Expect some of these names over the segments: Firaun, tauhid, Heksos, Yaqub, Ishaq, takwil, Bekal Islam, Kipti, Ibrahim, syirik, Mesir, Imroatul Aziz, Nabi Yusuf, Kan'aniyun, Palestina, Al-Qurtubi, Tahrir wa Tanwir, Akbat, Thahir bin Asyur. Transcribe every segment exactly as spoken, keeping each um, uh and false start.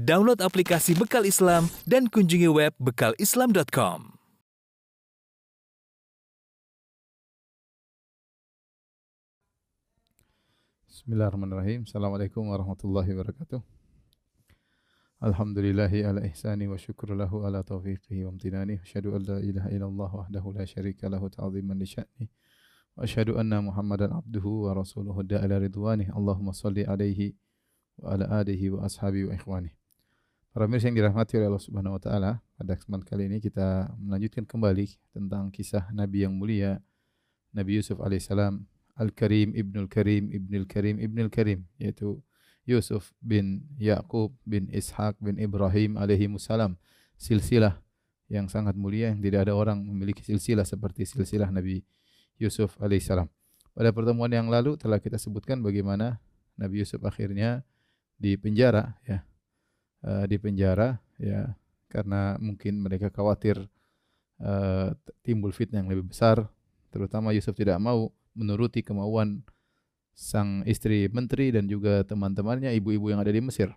Download aplikasi Bekal Islam dan kunjungi web bekal islam dot com. Bismillahirrahmanirrahim. Assalamualaikum warahmatullahi wabarakatuh. Alhamdulillahi ala ihsani wa syukrulahu ala taufiqihi wa amtinani. Asyhadu an la ilaha illallah wahdahu la syarika lahu ta'ziman li sya'ni. Wa asyhadu anna Muhammadan abduhu wa rasuluhu da'ala ridwani. Allahumma salli alaihi wa ala alihi wa ashabihi wa ikhwani. Para pemirsa yang dirahmati oleh Allah Subhanahu wa taala, pada kesempatan kali ini kita melanjutkan kembali tentang kisah Nabi yang mulia Nabi Yusuf alaihissalam, Al-Karim Ibnul Karim Ibnul Karim Ibnul Karim, yaitu Yusuf bin Yaqub bin Ishaq bin Ibrahim alaihi musallam, silsilah yang sangat mulia yang tidak ada orang memiliki silsilah seperti silsilah Nabi Yusuf alaihi salam. Pada pertemuan yang lalu telah kita sebutkan bagaimana Nabi Yusuf akhirnya dipenjara, ya, uh, dipenjara, ya, karena mungkin mereka khawatir uh, timbul fitnah yang lebih besar, terutama Yusuf tidak mau menuruti kemauan sang istri menteri dan juga teman-temannya, ibu-ibu yang ada di Mesir.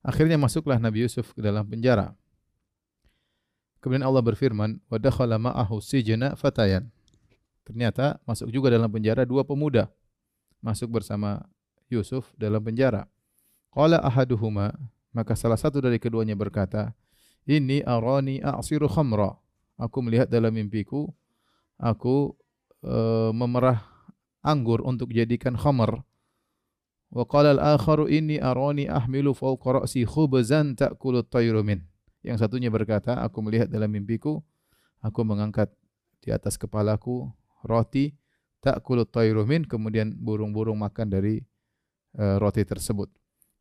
Akhirnya masuklah Nabi Yusuf ke dalam penjara. Kemudian Allah berfirman, "Wa dakhala ma'ahu sijna fatayan." Ternyata masuk juga dalam penjara dua pemuda. Masuk bersama Yusuf dalam penjara. Qala ahaduhuma, maka salah satu dari keduanya berkata, "Inni arani a'siru khamra." Aku melihat dalam mimpiku aku e, memerah anggur untuk jadikan khamar. Wa qala al-akharu inni arani ahmilu fawqa ra'si khubzan ta'kulu at-tayru min. Yang satunya berkata, aku melihat dalam mimpiku aku mengangkat di atas kepalaku roti ta'kulu at-tayru min, kemudian burung-burung makan dari uh, roti tersebut.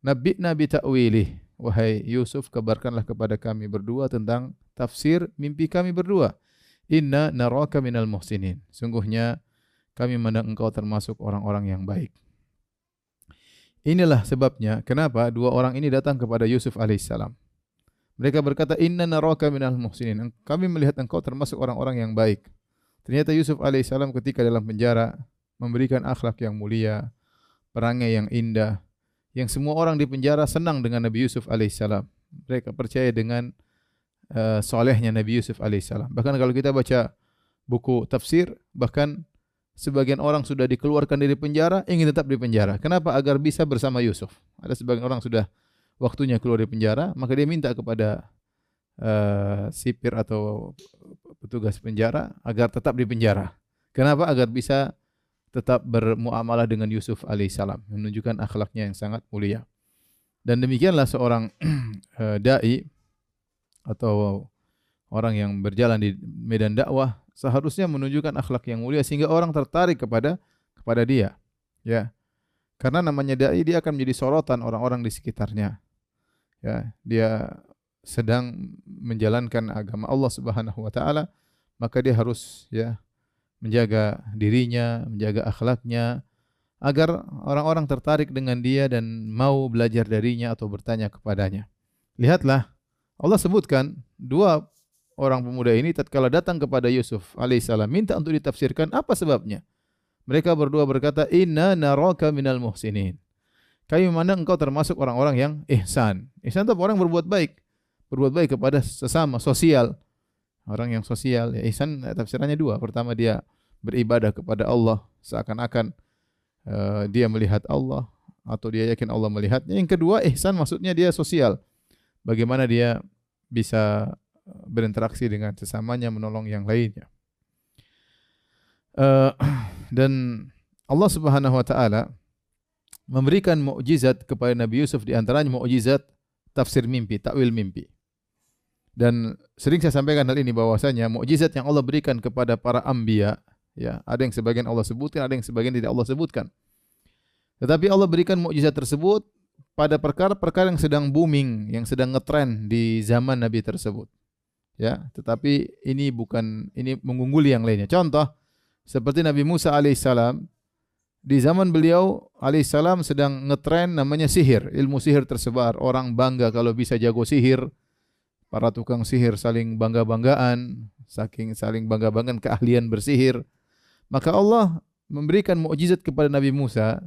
Nabbi'na bi ta'wilih, wahai Yusuf, kabarkanlah kepada kami berdua tentang tafsir mimpi kami berdua. Inna naraka minal muhsinin. Sungguhnya kami memandang engkau termasuk orang-orang yang baik. Inilah sebabnya kenapa dua orang ini datang kepada Yusuf alaihissalam. Mereka berkata, "Inna naraka minal muhsinin." Kami melihat engkau termasuk orang-orang yang baik. Ternyata Yusuf alaihissalam ketika dalam penjara memberikan akhlak yang mulia, perangai yang indah, yang semua orang di penjara senang dengan Nabi Yusuf alaihissalam. Mereka percaya dengan uh, solehnya Nabi Yusuf alaihissalam. Bahkan kalau kita baca buku tafsir, bahkan sebagian orang sudah dikeluarkan dari penjara, ingin tetap di penjara. Kenapa? Agar bisa bersama Yusuf. Ada sebagian orang sudah waktunya keluar dari penjara, maka dia minta kepada uh, sipir atau petugas penjara agar tetap di penjara. Kenapa? Agar bisa tetap bermuamalah dengan Yusuf alaihissalam. Menunjukkan akhlaknya yang sangat mulia. Dan demikianlah seorang uh, da'i atau orang yang berjalan di medan dakwah seharusnya menunjukkan akhlak yang mulia sehingga orang tertarik kepada kepada dia, ya. Karena namanya dai, dia akan menjadi sorotan orang-orang di sekitarnya. Ya, dia sedang menjalankan agama Allah Subhanahu wa taala, maka dia harus, ya, menjaga dirinya, menjaga akhlaknya agar orang-orang tertarik dengan dia dan mau belajar darinya atau bertanya kepadanya. Lihatlah, Allah sebutkan dua orang pemuda ini tatkala datang kepada Yusuf alaihissalam minta untuk ditafsirkan apa sebabnya. Mereka berdua berkata, "Inna naraka minal muhsinin." Kami memandang engkau termasuk orang-orang yang ihsan. Ihsan itu orang berbuat baik, berbuat baik kepada sesama, sosial. Orang yang sosial, ya, ihsan tafsirannya dua. Pertama, dia beribadah kepada Allah seakan-akan uh, dia melihat Allah atau dia yakin Allah melihatnya. Yang kedua, ihsan maksudnya dia sosial. Bagaimana dia bisa berinteraksi dengan sesamanya, menolong yang lainnya. Uh, dan Allah Subhanahu wa taala memberikan mukjizat kepada Nabi Yusuf, di antaranya mukjizat tafsir mimpi, takwil mimpi. Dan sering saya sampaikan hal ini bahwasanya mukjizat yang Allah berikan kepada para anbiya, ya, ada yang sebagian Allah sebutkan, ada yang sebagian tidak Allah sebutkan. Tetapi Allah berikan mukjizat tersebut pada perkara-perkara yang sedang booming, yang sedang ngetren di zaman Nabi tersebut. Ya, tetapi ini bukan ini mengungguli yang lainnya. Contoh seperti Nabi Musa alaihissalam, di zaman beliau alaihissalam sedang ngetren namanya sihir, ilmu sihir tersebar, orang bangga kalau bisa jago sihir, para tukang sihir saling bangga banggaan, saking saling bangga banggaan keahlian bersihir. Maka Allah memberikan mukjizat kepada Nabi Musa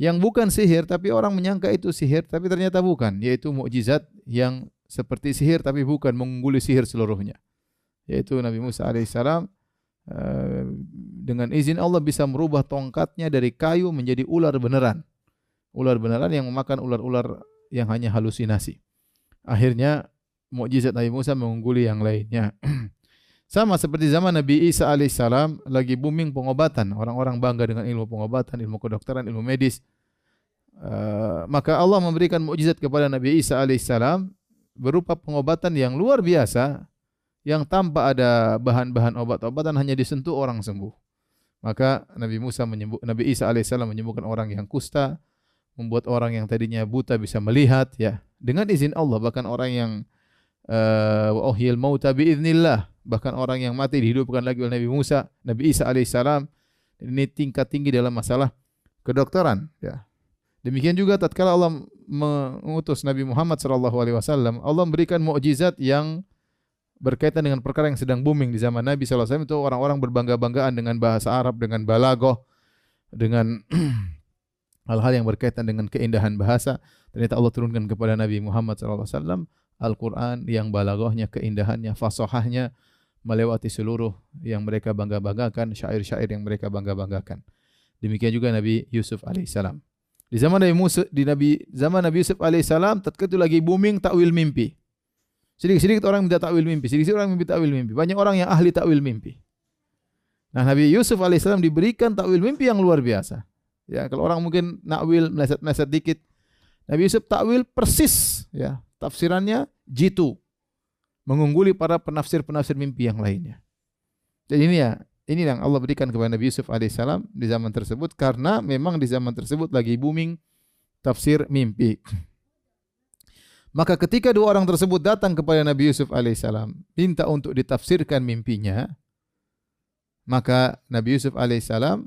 yang bukan sihir, tapi orang menyangka itu sihir, tapi ternyata bukan, yaitu mukjizat yang seperti sihir tapi bukan, mengungguli sihir seluruhnya. Yaitu Nabi Musa alaihissalam dengan izin Allah bisa merubah tongkatnya dari kayu menjadi ular beneran. Ular beneran yang memakan ular-ular yang hanya halusinasi. Akhirnya mukjizat Nabi Musa mengungguli yang lainnya. Sama seperti zaman Nabi Isa alaihissalam, lagi booming pengobatan. Orang-orang bangga dengan ilmu pengobatan, ilmu kedokteran, ilmu medis. Uh, maka Allah memberikan mukjizat kepada Nabi Isa alaihissalam berupa pengobatan yang luar biasa, yang tanpa ada bahan-bahan obat-obatan, hanya disentuh orang sembuh. Maka Nabi Musa menyembuh, Nabi Isa alaihissalam menyembuhkan orang yang kusta, membuat orang yang tadinya buta bisa melihat. Ya, dengan izin Allah, bahkan orang yang wa uhyil mauta biiznillah, bahkan orang yang mati dihidupkan lagi oleh Nabi Musa, Nabi Isa alaihissalam. Ini tingkat tinggi dalam masalah kedokteran. Ya. Demikian juga tatkala Allah mengutus Nabi Muhammad shallallahu alaihi wasallam, Allah memberikan mukjizat yang berkaitan dengan perkara yang sedang booming di zaman Nabi shallallahu alaihi wasallam. Itu orang-orang berbangga-banggaan dengan bahasa Arab, dengan balagoh, dengan hal-hal yang berkaitan dengan keindahan bahasa. Ternyata Allah turunkan kepada Nabi Muhammad shallallahu alaihi wasallam Al-Quran yang balaghahnya, keindahannya, fasahahnya melewati seluruh yang mereka bangga-banggakan, syair-syair yang mereka bangga-banggakan. Demikian juga Nabi Yusuf alaihissalam. Di zaman Nabi Musa, di Nabi zaman Nabi Yusuf alaihissalam, tatkala itu lagi booming takwil mimpi. Sedikit-sedikit orang minta takwil mimpi, sedikit-sedikit orang minta takwil mimpi. Banyak orang yang ahli takwil mimpi. Nah, Nabi Yusuf alaihissalam diberikan takwil mimpi yang luar biasa. Ya, kalau orang mungkin nakwil meleset-meleset dikit, Nabi Yusuf takwil persis, ya. Tafsirannya jitu, mengungguli para penafsir-penafsir mimpi yang lainnya. Jadi ini ya, ini yang Allah berikan kepada Nabi Yusuf alaihissalam di zaman tersebut, karena memang di zaman tersebut lagi booming tafsir mimpi. Maka ketika dua orang tersebut datang kepada Nabi Yusuf alaihissalam, minta untuk ditafsirkan mimpinya, maka Nabi Yusuf alaihissalam,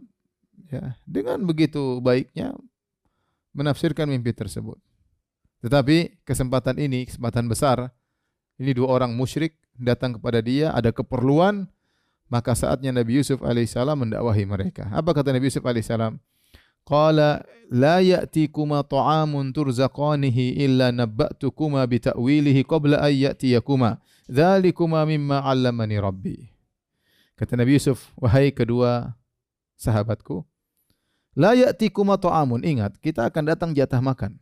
ya, dengan begitu baiknya menafsirkan mimpi tersebut. Tetapi kesempatan ini, kesempatan besar, ini dua orang musyrik datang kepada dia, ada keperluan, maka saatnya Nabi Yusuf alaihissalam mendakwahi mereka. Apa kata Nabi Yusuf alaihissalam? Qala la ya'tikuma ta'amun turzaqanihi illa nabba'tukuma bita'wilihi qabla ay ya'tiyakuma dzalikuma mimma 'allamani rabbi. Kata Nabi Yusuf, wahai kedua sahabatku, la ya'tikuma ta'amun, ingat, kita akan datang jatah makan.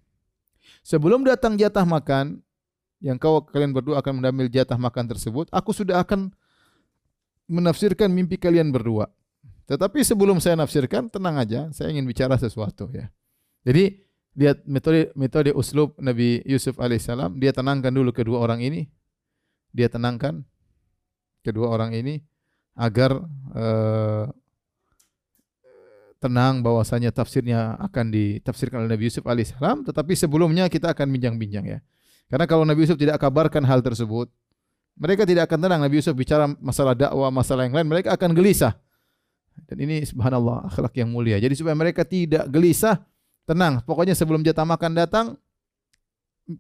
Sebelum datang jatah makan, yang kau kalian berdua akan mengambil jatah makan tersebut, aku sudah akan menafsirkan mimpi kalian berdua. Tetapi sebelum saya nafsirkan, tenang aja, saya ingin bicara sesuatu, ya. Jadi lihat metode metode uslub Nabi Yusuf alaihissalam, dia tenangkan dulu kedua orang ini, dia tenangkan kedua orang ini agar eh, tenang bahwasanya tafsirnya akan ditafsirkan oleh Nabi Yusuf alaihissalam, tetapi sebelumnya kita akan bincang-bincang, ya. Karena kalau Nabi Yusuf tidak kabarkan hal tersebut, mereka tidak akan tenang. Nabi Yusuf bicara masalah dakwah, masalah yang lain, mereka akan gelisah. Dan ini subhanallah, akhlak yang mulia. Jadi supaya mereka tidak gelisah, tenang. Pokoknya sebelum jatah makan datang,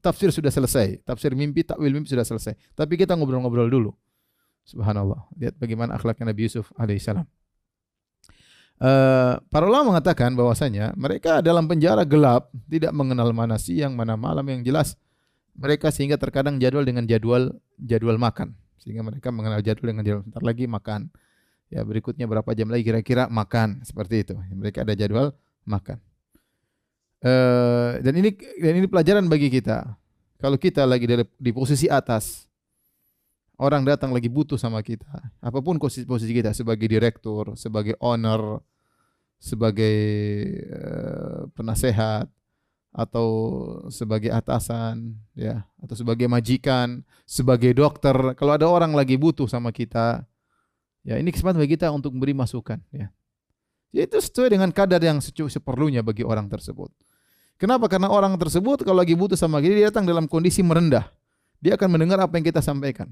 tafsir sudah selesai. Tafsir mimpi, takwil mimpi sudah selesai. Tapi kita ngobrol-ngobrol dulu. Subhanallah. Lihat bagaimana akhlaknya Nabi Yusuf alaihissalam. Uh, para ulama mengatakan bahwasanya mereka dalam penjara gelap, tidak mengenal mana siang, mana malam yang jelas. Mereka sehingga terkadang jadwal dengan jadwal jadwal makan. Sehingga mereka mengenal jadwal dengan jadwal, bentar lagi makan. Ya, berikutnya berapa jam lagi kira-kira makan, seperti itu. Mereka ada jadwal makan. Uh, dan ini dan ini pelajaran bagi kita. Kalau kita lagi di, di posisi atas, orang datang lagi butuh sama kita. Apapun posisi, posisi kita sebagai direktur, sebagai owner, sebagai uh, penasehat, atau sebagai atasan, ya, atau sebagai majikan, sebagai dokter. Kalau ada orang lagi butuh sama kita, ya, ini kesempatan bagi kita untuk memberi masukan, ya. Itu sesuai dengan kadar yang seperlunya bagi orang tersebut. Kenapa? Karena orang tersebut kalau lagi butuh sama kita, dia datang dalam kondisi merendah. Dia akan mendengar apa yang kita sampaikan.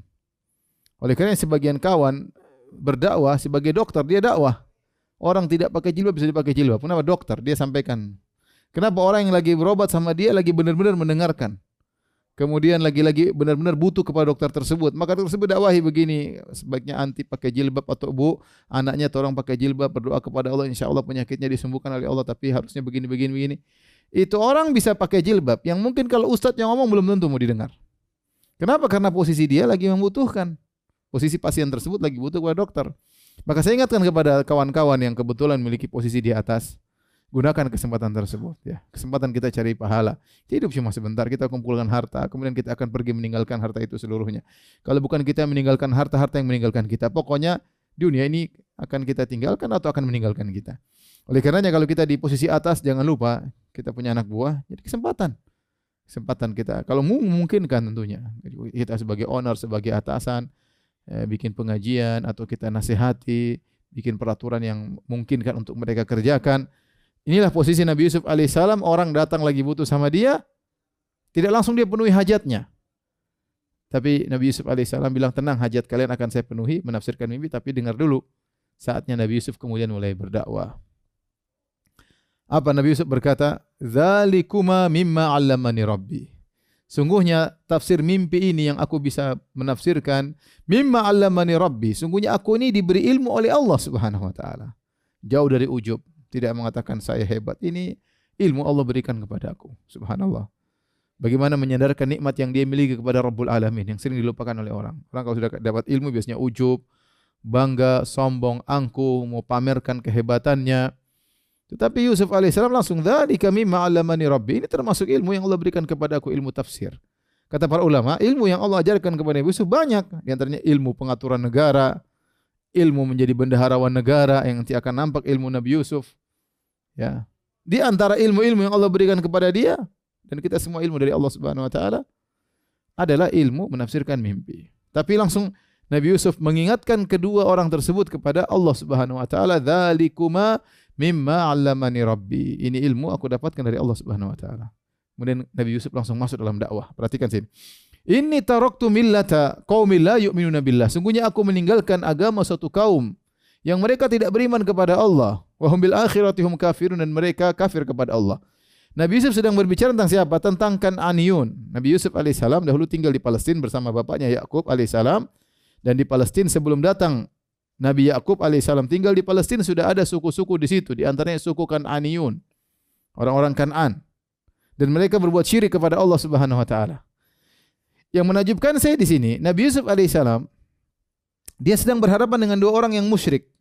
Oleh karena sebagian kawan berdakwah sebagai dokter, dia dakwah. Orang tidak pakai jilbab bisa dipakai jilbab. Kenapa? Dokter, dia sampaikan. Kenapa orang yang lagi berobat sama dia lagi benar-benar mendengarkan? kemudian lagi-lagi benar-benar butuh kepada dokter tersebut, maka dokter tersebut dakwahi begini, sebaiknya anti pakai jilbab atau bu, anaknya tolong pakai jilbab, berdoa kepada Allah, insya Allah penyakitnya disembuhkan oleh Allah, tapi harusnya begini-begini begini. Itu orang bisa pakai jilbab, yang mungkin kalau ustadz yang ngomong belum tentu mau didengar. Kenapa? Karena posisi dia lagi membutuhkan, posisi pasien tersebut lagi butuh kepada dokter. Maka saya ingatkan kepada kawan-kawan yang kebetulan memiliki posisi di atas, gunakan kesempatan tersebut, ya. Kesempatan kita cari pahala. Kita hidup cuma sebentar, kita kumpulkan harta, kemudian kita akan pergi meninggalkan harta itu seluruhnya. Kalau bukan kita meninggalkan harta, harta yang meninggalkan kita. Pokoknya dunia ini akan kita tinggalkan atau akan meninggalkan kita. Oleh karenanya kalau kita di posisi atas, jangan lupa kita punya anak buah, jadi kesempatan. Kesempatan kita, kalau memungkinkan tentunya. Kita sebagai owner, sebagai atasan, eh, bikin pengajian atau kita nasihati, bikin peraturan yang memungkinkan untuk mereka kerjakan. Inilah posisi Nabi Yusuf alaihissalam, orang datang lagi butuh sama dia, tidak langsung dia penuhi hajatnya. Tapi Nabi Yusuf alaihissalam bilang, tenang, hajat kalian akan saya penuhi, menafsirkan mimpi, tapi dengar dulu. Saatnya Nabi Yusuf kemudian mulai berdakwah. Apa Nabi Yusuf berkata? Zalikuma mimma 'allamani Rabbi. Sungguhnya tafsir mimpi ini yang aku bisa menafsirkan, mimma 'allamani Rabbi. Sungguhnya aku ini diberi ilmu oleh Allah Subhanahu wa taala. Jauh dari ujub. Tidak mengatakan saya hebat, ini ilmu Allah berikan kepada aku. Subhanallah. Bagaimana menyandarkan nikmat yang dia miliki kepada Rabbul Alamin, yang sering dilupakan oleh orang. Orang kalau sudah dapat ilmu biasanya ujub, bangga, sombong, angkuh, mau pamerkan kehebatannya. Tetapi Yusuf alaihissalam langsung, dzalika mimma 'allamani Rabbi. Ini termasuk ilmu yang Allah berikan kepada aku, ilmu tafsir. Kata para ulama, ilmu yang Allah ajarkan kepada Yusuf banyak. Di antaranya ilmu pengaturan negara, ilmu menjadi bendaharawan negara yang nanti akan nampak ilmu Nabi Yusuf. Ya. Di antara ilmu-ilmu yang Allah berikan kepada dia, dan kita semua ilmu dari Allah Subhanahu wa taala, adalah ilmu menafsirkan mimpi. Tapi langsung Nabi Yusuf mengingatkan kedua orang tersebut kepada Allah Subhanahu wa taala, "Dzalikuma mimma 'allamani Rabbi." Ini ilmu aku dapatkan dari Allah Subhanahu wa taala. Kemudian Nabi Yusuf langsung masuk dalam dakwah. Perhatikan sini. Inni taraktu millata qaumil la yu'minuna billah. Sungguhnya aku meninggalkan agama suatu kaum yang mereka tidak beriman kepada Allah. Wa hum bil akhirati hum kafirun, dan mereka kafir kepada Allah. Nabi Yusuf sedang berbicara tentang siapa? Tentang Kan'aniyun. Nabi Yusuf alaihissalam dahulu tinggal di Palestina bersama bapaknya Yaqub alaihissalam, dan di Palestina sebelum datang Nabi Yaqub alaihissalam tinggal di Palestina sudah ada suku-suku di situ, di antaranya suku Kan'aniyun, orang-orang Kan'an. Dan mereka berbuat syirik kepada Allah Subhanahu wa taala. Yang menakjubkan saya di sini, Nabi Yusuf alaihissalam dia sedang berhadapan dengan dua orang yang musyrik.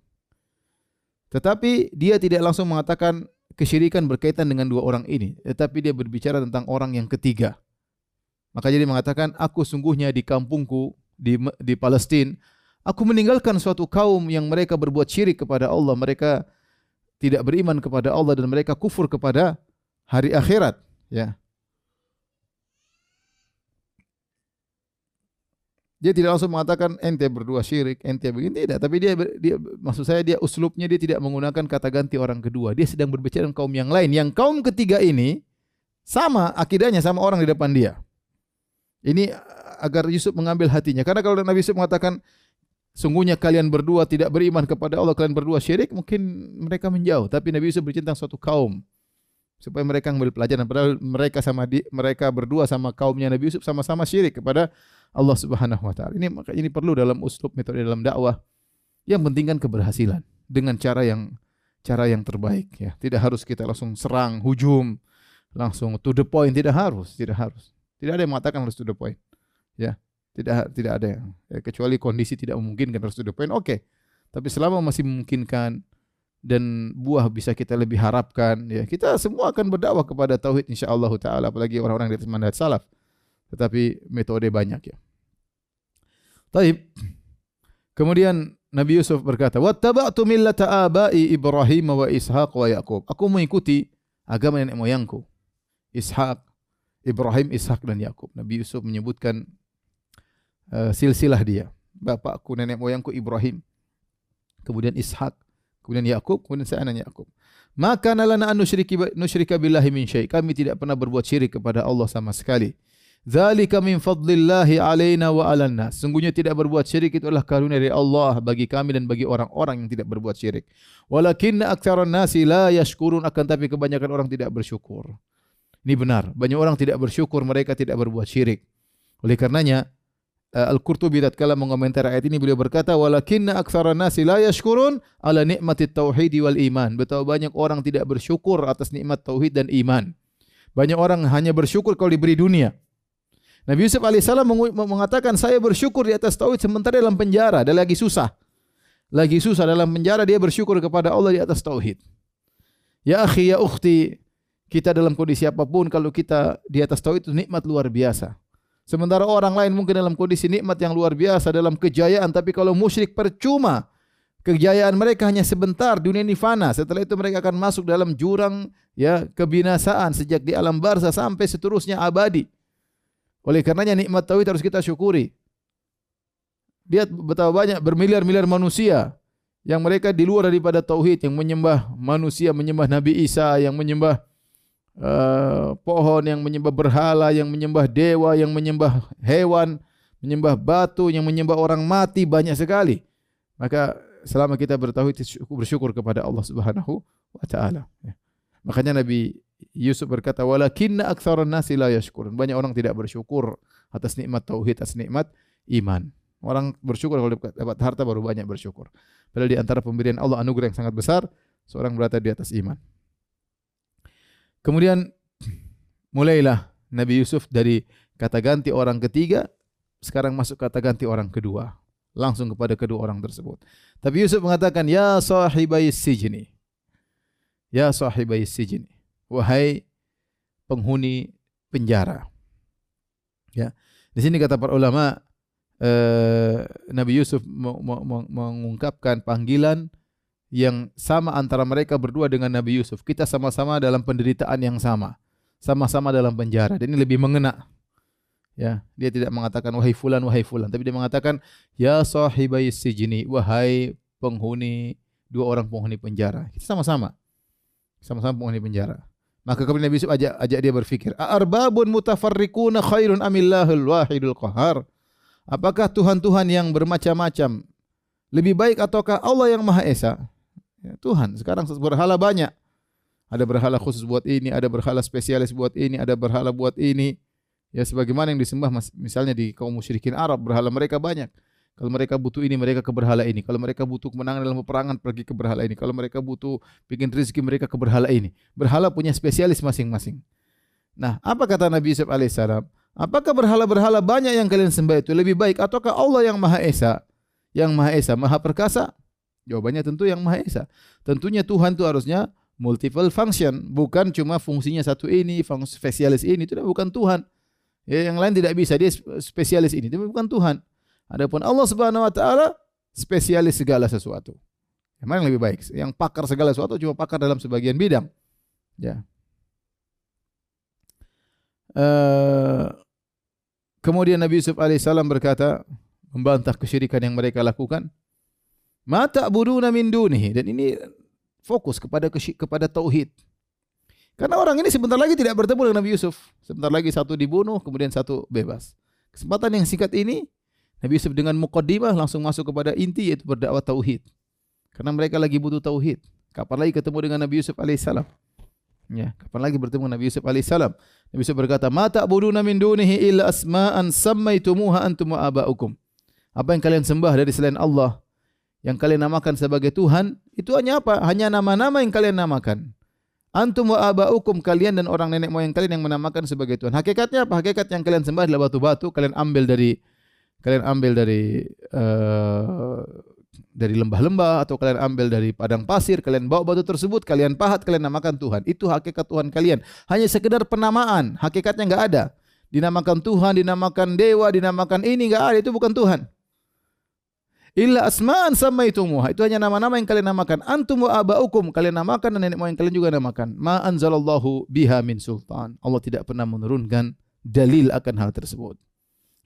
Tetapi dia tidak langsung mengatakan kesyirikan berkaitan dengan dua orang ini, tetapi dia berbicara tentang orang yang ketiga. Maka jadi mengatakan, aku sungguhnya di kampungku di di Palestina, aku meninggalkan suatu kaum yang mereka berbuat syirik kepada Allah, mereka tidak beriman kepada Allah dan mereka kufur kepada hari akhirat, ya. Dia tidak langsung mengatakan ente berdua syirik, ente begini, tidak. Tapi dia, dia, maksud saya dia uslubnya dia tidak menggunakan kata ganti orang kedua. Dia sedang berbicara dengan kaum yang lain. Yang kaum ketiga ini sama akidahnya sama orang di depan dia. Ini agar Yusuf mengambil hatinya. Karena kalau Nabi Yusuf mengatakan sungguhnya kalian berdua tidak beriman kepada Allah, kalian berdua syirik, mungkin mereka menjauh. Tapi Nabi Yusuf berbicara tentang suatu kaum supaya mereka ambil pelajaran. Padahal mereka sama di, mereka berdua sama kaumnya Nabi Yusuf sama-sama syirik kepada Allah Subhanahu wa taala. Ini makanya ini perlu dalam uslub, metode dalam dakwah. Yang penting kan keberhasilan dengan cara yang cara yang terbaik, ya. Tidak harus kita langsung serang, hujum, langsung to the point, tidak harus, tidak harus. Tidak ada yang mengatakan harus to the point. Ya, tidak tidak ada yang, ya, kecuali kondisi tidak memungkinkan harus to the point. Oke. Okay. Tapi selama masih memungkinkan dan buah bisa kita lebih harapkan, ya, kita semua akan berdakwah kepada tauhid insyaallah taala, apalagi orang-orang dari manhaj salaf. Tetapi metode banyak, ya. Taib. Kemudian Nabi Yusuf berkata, "Wattaba'tu millata abai Ibrahim wa Ishaq wa Yaqub." Aku mengikuti agama nenek moyangku, Ishaq, Ibrahim, Ishaq dan Yaqub. Nabi Yusuf menyebutkan uh, silsilah dia. Bapakku, nenek moyangku Ibrahim. Kemudian Ishaq, kemudian Yaqub, kemudian saya anak Yaqub. Maka nalana an nusyrika billahi min syai'. Kami tidak pernah berbuat syirik kepada Allah sama sekali. Dzalika min fadlillahi alaina wa 'alan nas. Sungguhnya tidak berbuat syirik itu adalah karunia dari Allah bagi kami dan bagi orang-orang yang tidak berbuat syirik. Walakinna aktsaran nasi la yashkurun, akan tapi kebanyakan orang tidak bersyukur. Ini benar. Banyak orang tidak bersyukur mereka tidak berbuat syirik. Oleh karenanya Al-Qurtubi tatkala mengomentari ayat ini beliau berkata, "Walakinna aktsaran nasi la yashkurun ala nikmatit tauhid wal iman." Betapa banyak orang tidak bersyukur atas nikmat tauhid dan iman. Banyak orang hanya bersyukur kalau diberi dunia. Nabi Yusuf alaihissalam mengatakan, "Saya bersyukur di atas tauhid sementara dalam penjara, dan lagi susah." Lagi susah dalam penjara dia bersyukur kepada Allah di atas tauhid. Ya akhi, ya ukhti, kita dalam kondisi apapun kalau kita di atas tauhid itu nikmat luar biasa. Sementara orang lain mungkin dalam kondisi nikmat yang luar biasa, dalam kejayaan, tapi kalau musyrik percuma. Kejayaan mereka hanya sebentar, dunia ini fana. Setelah itu mereka akan masuk dalam jurang ya kebinasaan sejak di alam barzah sampai seterusnya abadi. Oleh karenanya nikmat tauhid harus kita syukuri. Lihat betapa banyak bermiliar-miliar manusia yang mereka di luar daripada tauhid, yang menyembah manusia, menyembah Nabi Isa, yang menyembah Uh, pohon, yang menyembah berhala, yang menyembah dewa, yang menyembah hewan, menyembah batu, yang menyembah orang mati, banyak sekali. Maka selama kita bertauhid bersyukur kepada Allah Subhanahu wa taala. Ya. Makanya Nabi Yusuf berkata, "Walakinna aktsaran nasi la yashkurun." Banyak orang tidak bersyukur atas nikmat tauhid, atas nikmat iman. Orang bersyukur kalau dapat harta baru banyak bersyukur. Padahal di antara pemberian Allah anugerah yang sangat besar, seorang berada di atas iman. Kemudian mulailah Nabi Yusuf dari kata ganti orang ketiga, sekarang masuk kata ganti orang kedua, langsung kepada kedua orang tersebut. Tapi Yusuf mengatakan, "Ya sahibai sijni, ya sahibai sijni, wahai penghuni penjara." Ya, di sini kata para ulama, eh, Nabi Yusuf mengungkapkan panggilan yang sama antara mereka berdua dengan Nabi Yusuf. Kita sama-sama dalam penderitaan yang sama, sama-sama dalam penjara. Dan ini lebih mengena. Ya, dia tidak mengatakan wahai fulan, wahai fulan, tapi dia mengatakan ya sahibai sijni, wahai penghuni, dua orang penghuni penjara. Kita sama-sama, sama-sama penghuni penjara. Maka kemudian Nabi Yusuf ajak, ajak dia berfikir, "Arbabun mutafarriquna khairun amillahul wahidul qahar." Apakah Tuhan-Tuhan yang bermacam-macam lebih baik ataukah Allah yang Maha Esa? Ya, Tuhan, sekarang berhala banyak. Ada berhala khusus buat ini, ada berhala spesialis buat ini, ada berhala buat ini. Ya, sebagaimana yang disembah misalnya di kaum musyrikin Arab, berhala mereka banyak. Kalau mereka butuh ini, mereka ke berhala ini. Kalau mereka butuh kemenangan dalam peperangan, pergi ke berhala ini. Kalau mereka butuh bikin rezeki, mereka ke berhala ini. Berhala punya spesialis masing-masing. Nah, apa kata Nabi Yusuf alaihissalam? Apakah berhala-berhala banyak yang kalian sembah itu lebih baik ataukah Allah yang Maha Esa? Yang Maha Esa, Maha Perkasa? Jawabannya tentu yang Maha Esa. Tentunya Tuhan itu harusnya multiple function, bukan cuma fungsinya satu ini, fungsi spesialis ini, itu bukan Tuhan. Ya, yang lain tidak bisa, dia spesialis ini, tapi bukan Tuhan. Adapun Allah Subhanahu wa taala spesialis segala sesuatu. Yang mana yang lebih baik? Yang pakar segala sesuatu cuma pakar dalam sebagian bidang. Ya. Uh, kemudian Nabi Yusuf alaihissalam berkata, membantah kesyirikan yang mereka lakukan. Ma ta'buduna min dunihi, dan ini fokus kepada kepada tauhid. Karena orang ini sebentar lagi tidak bertemu dengan Nabi Yusuf. Sebentar lagi satu dibunuh, kemudian satu bebas. Kesempatan yang singkat ini Nabi Yusuf dengan muqaddimah langsung masuk kepada inti, yaitu berdakwah tauhid. Karena mereka lagi butuh tauhid. Kapan lagi ketemu dengan Nabi Yusuf alaihissalam? Ya, kapan lagi bertemu Nabi Yusuf alaihissalam? Nabi Yusuf berkata, "Ma ta'buduna min dunihi illa asma'an sammaytumuha antum wa aba'ukum." Apa yang kalian sembah dari selain Allah yang kalian namakan sebagai Tuhan itu hanya apa? Hanya nama-nama yang kalian namakan. Antum wa aba'ukum, kalian dan orang nenek moyang kalian yang menamakan sebagai Tuhan. Hakikatnya apa? Hakikat yang kalian sembah adalah batu-batu, kalian ambil dari kalian ambil dari uh, dari lembah-lembah atau kalian ambil dari padang pasir, kalian bawa batu tersebut, kalian pahat, kalian namakan Tuhan. Itu hakikat Tuhan kalian. Hanya sekedar penamaan, hakikatnya enggak ada. Dinamakan Tuhan, dinamakan dewa, dinamakan ini, enggak ada, itu bukan Tuhan. Illa asma'an sammaitumuha, itu hanya nama-nama yang kalian namakan. Antum wa aba'ukum, kalian namakan dan nenek moyang kalian juga namakan. Ma anzalallahu biha min sultan, Allah tidak pernah menurunkan dalil akan hal tersebut.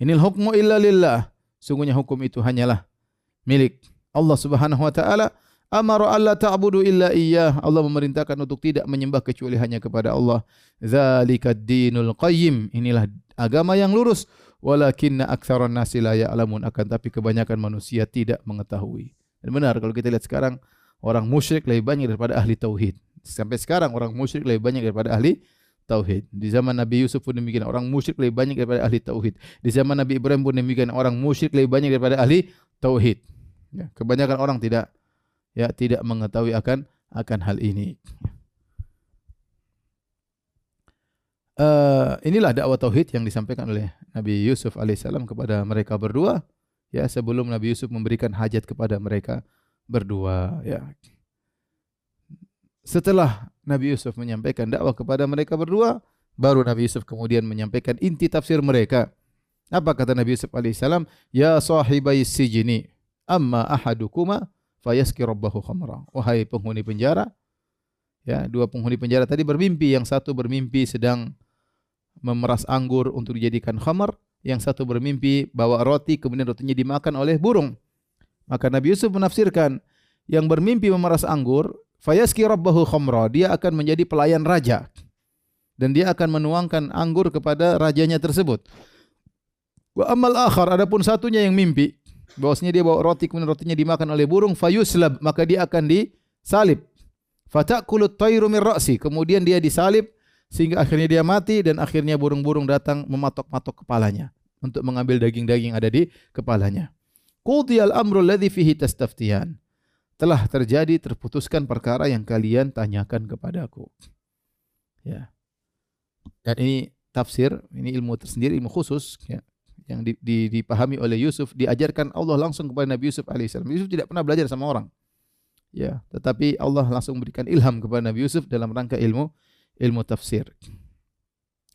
Inil hukmu illa lillah, sungguhnya hukum itu hanyalah milik Allah Subhanahu wa taala. Amara alla ta'budu illa iyyah, Allah memerintahkan untuk tidak menyembah kecuali hanya kepada Allah. Zalikad dinul qayyim, inilah agama yang lurus. Walakinna aktsaran nasi la ya'lamun, akan tapi kebanyakan manusia tidak mengetahui. Dan benar kalau kita lihat sekarang orang musyrik lebih banyak daripada ahli tauhid. Sampai sekarang orang musyrik lebih banyak daripada ahli tauhid. Di zaman Nabi Yusuf pun demikian, orang musyrik lebih banyak daripada ahli tauhid. Di zaman Nabi Ibrahim pun demikian, orang musyrik lebih banyak daripada ahli tauhid. Ya, kebanyakan orang tidak ya tidak mengetahui akan akan hal ini. Uh, inilah dakwah tauhid yang disampaikan oleh Nabi Yusuf alaihissalam kepada mereka berdua. Ya, sebelum Nabi Yusuf memberikan hajat kepada mereka berdua. Ya. Setelah Nabi Yusuf menyampaikan dakwah kepada mereka berdua, baru Nabi Yusuf kemudian menyampaikan inti tafsir mereka. Apa kata Nabi Yusuf alaihissalam? Ya sahibai sijini, amma ahadukuma fayaski rabbahu khamra. Wahai penghuni penjara. Ya, dua penghuni penjara tadi bermimpi, yang satu bermimpi sedang memeras anggur untuk dijadikan khamar, yang satu bermimpi bawa roti kemudian rotinya dimakan oleh burung. Maka Nabi Yusuf menafsirkan, yang bermimpi memeras anggur, fayaski rabbahu khamra, dia akan menjadi pelayan raja dan dia akan menuangkan anggur kepada rajanya tersebut. Wa amal akhar, adapun satunya yang mimpi bahwasanya dia bawa roti kemudian rotinya dimakan oleh burung, fayuslab, maka dia akan disalib. Fata'kulut tayru min ra'si, kemudian dia disalib sehingga akhirnya dia mati, dan akhirnya burung-burung datang mematok-matok kepalanya untuk mengambil daging-daging ada di kepalanya. Qudiyal amru alladhi fihi tastaftiyan, telah terjadi, terputuskan perkara yang kalian tanyakan kepadaku. Ya. Dan ini tafsir, ini ilmu tersendiri, ilmu khusus ya, yang di, di, dipahami oleh Yusuf, diajarkan Allah langsung kepada Nabi Yusuf alaihissalam. Yusuf tidak pernah belajar sama orang. Ya, tetapi Allah langsung berikan ilham kepada Nabi Yusuf dalam rangka ilmu ilmu tafsir.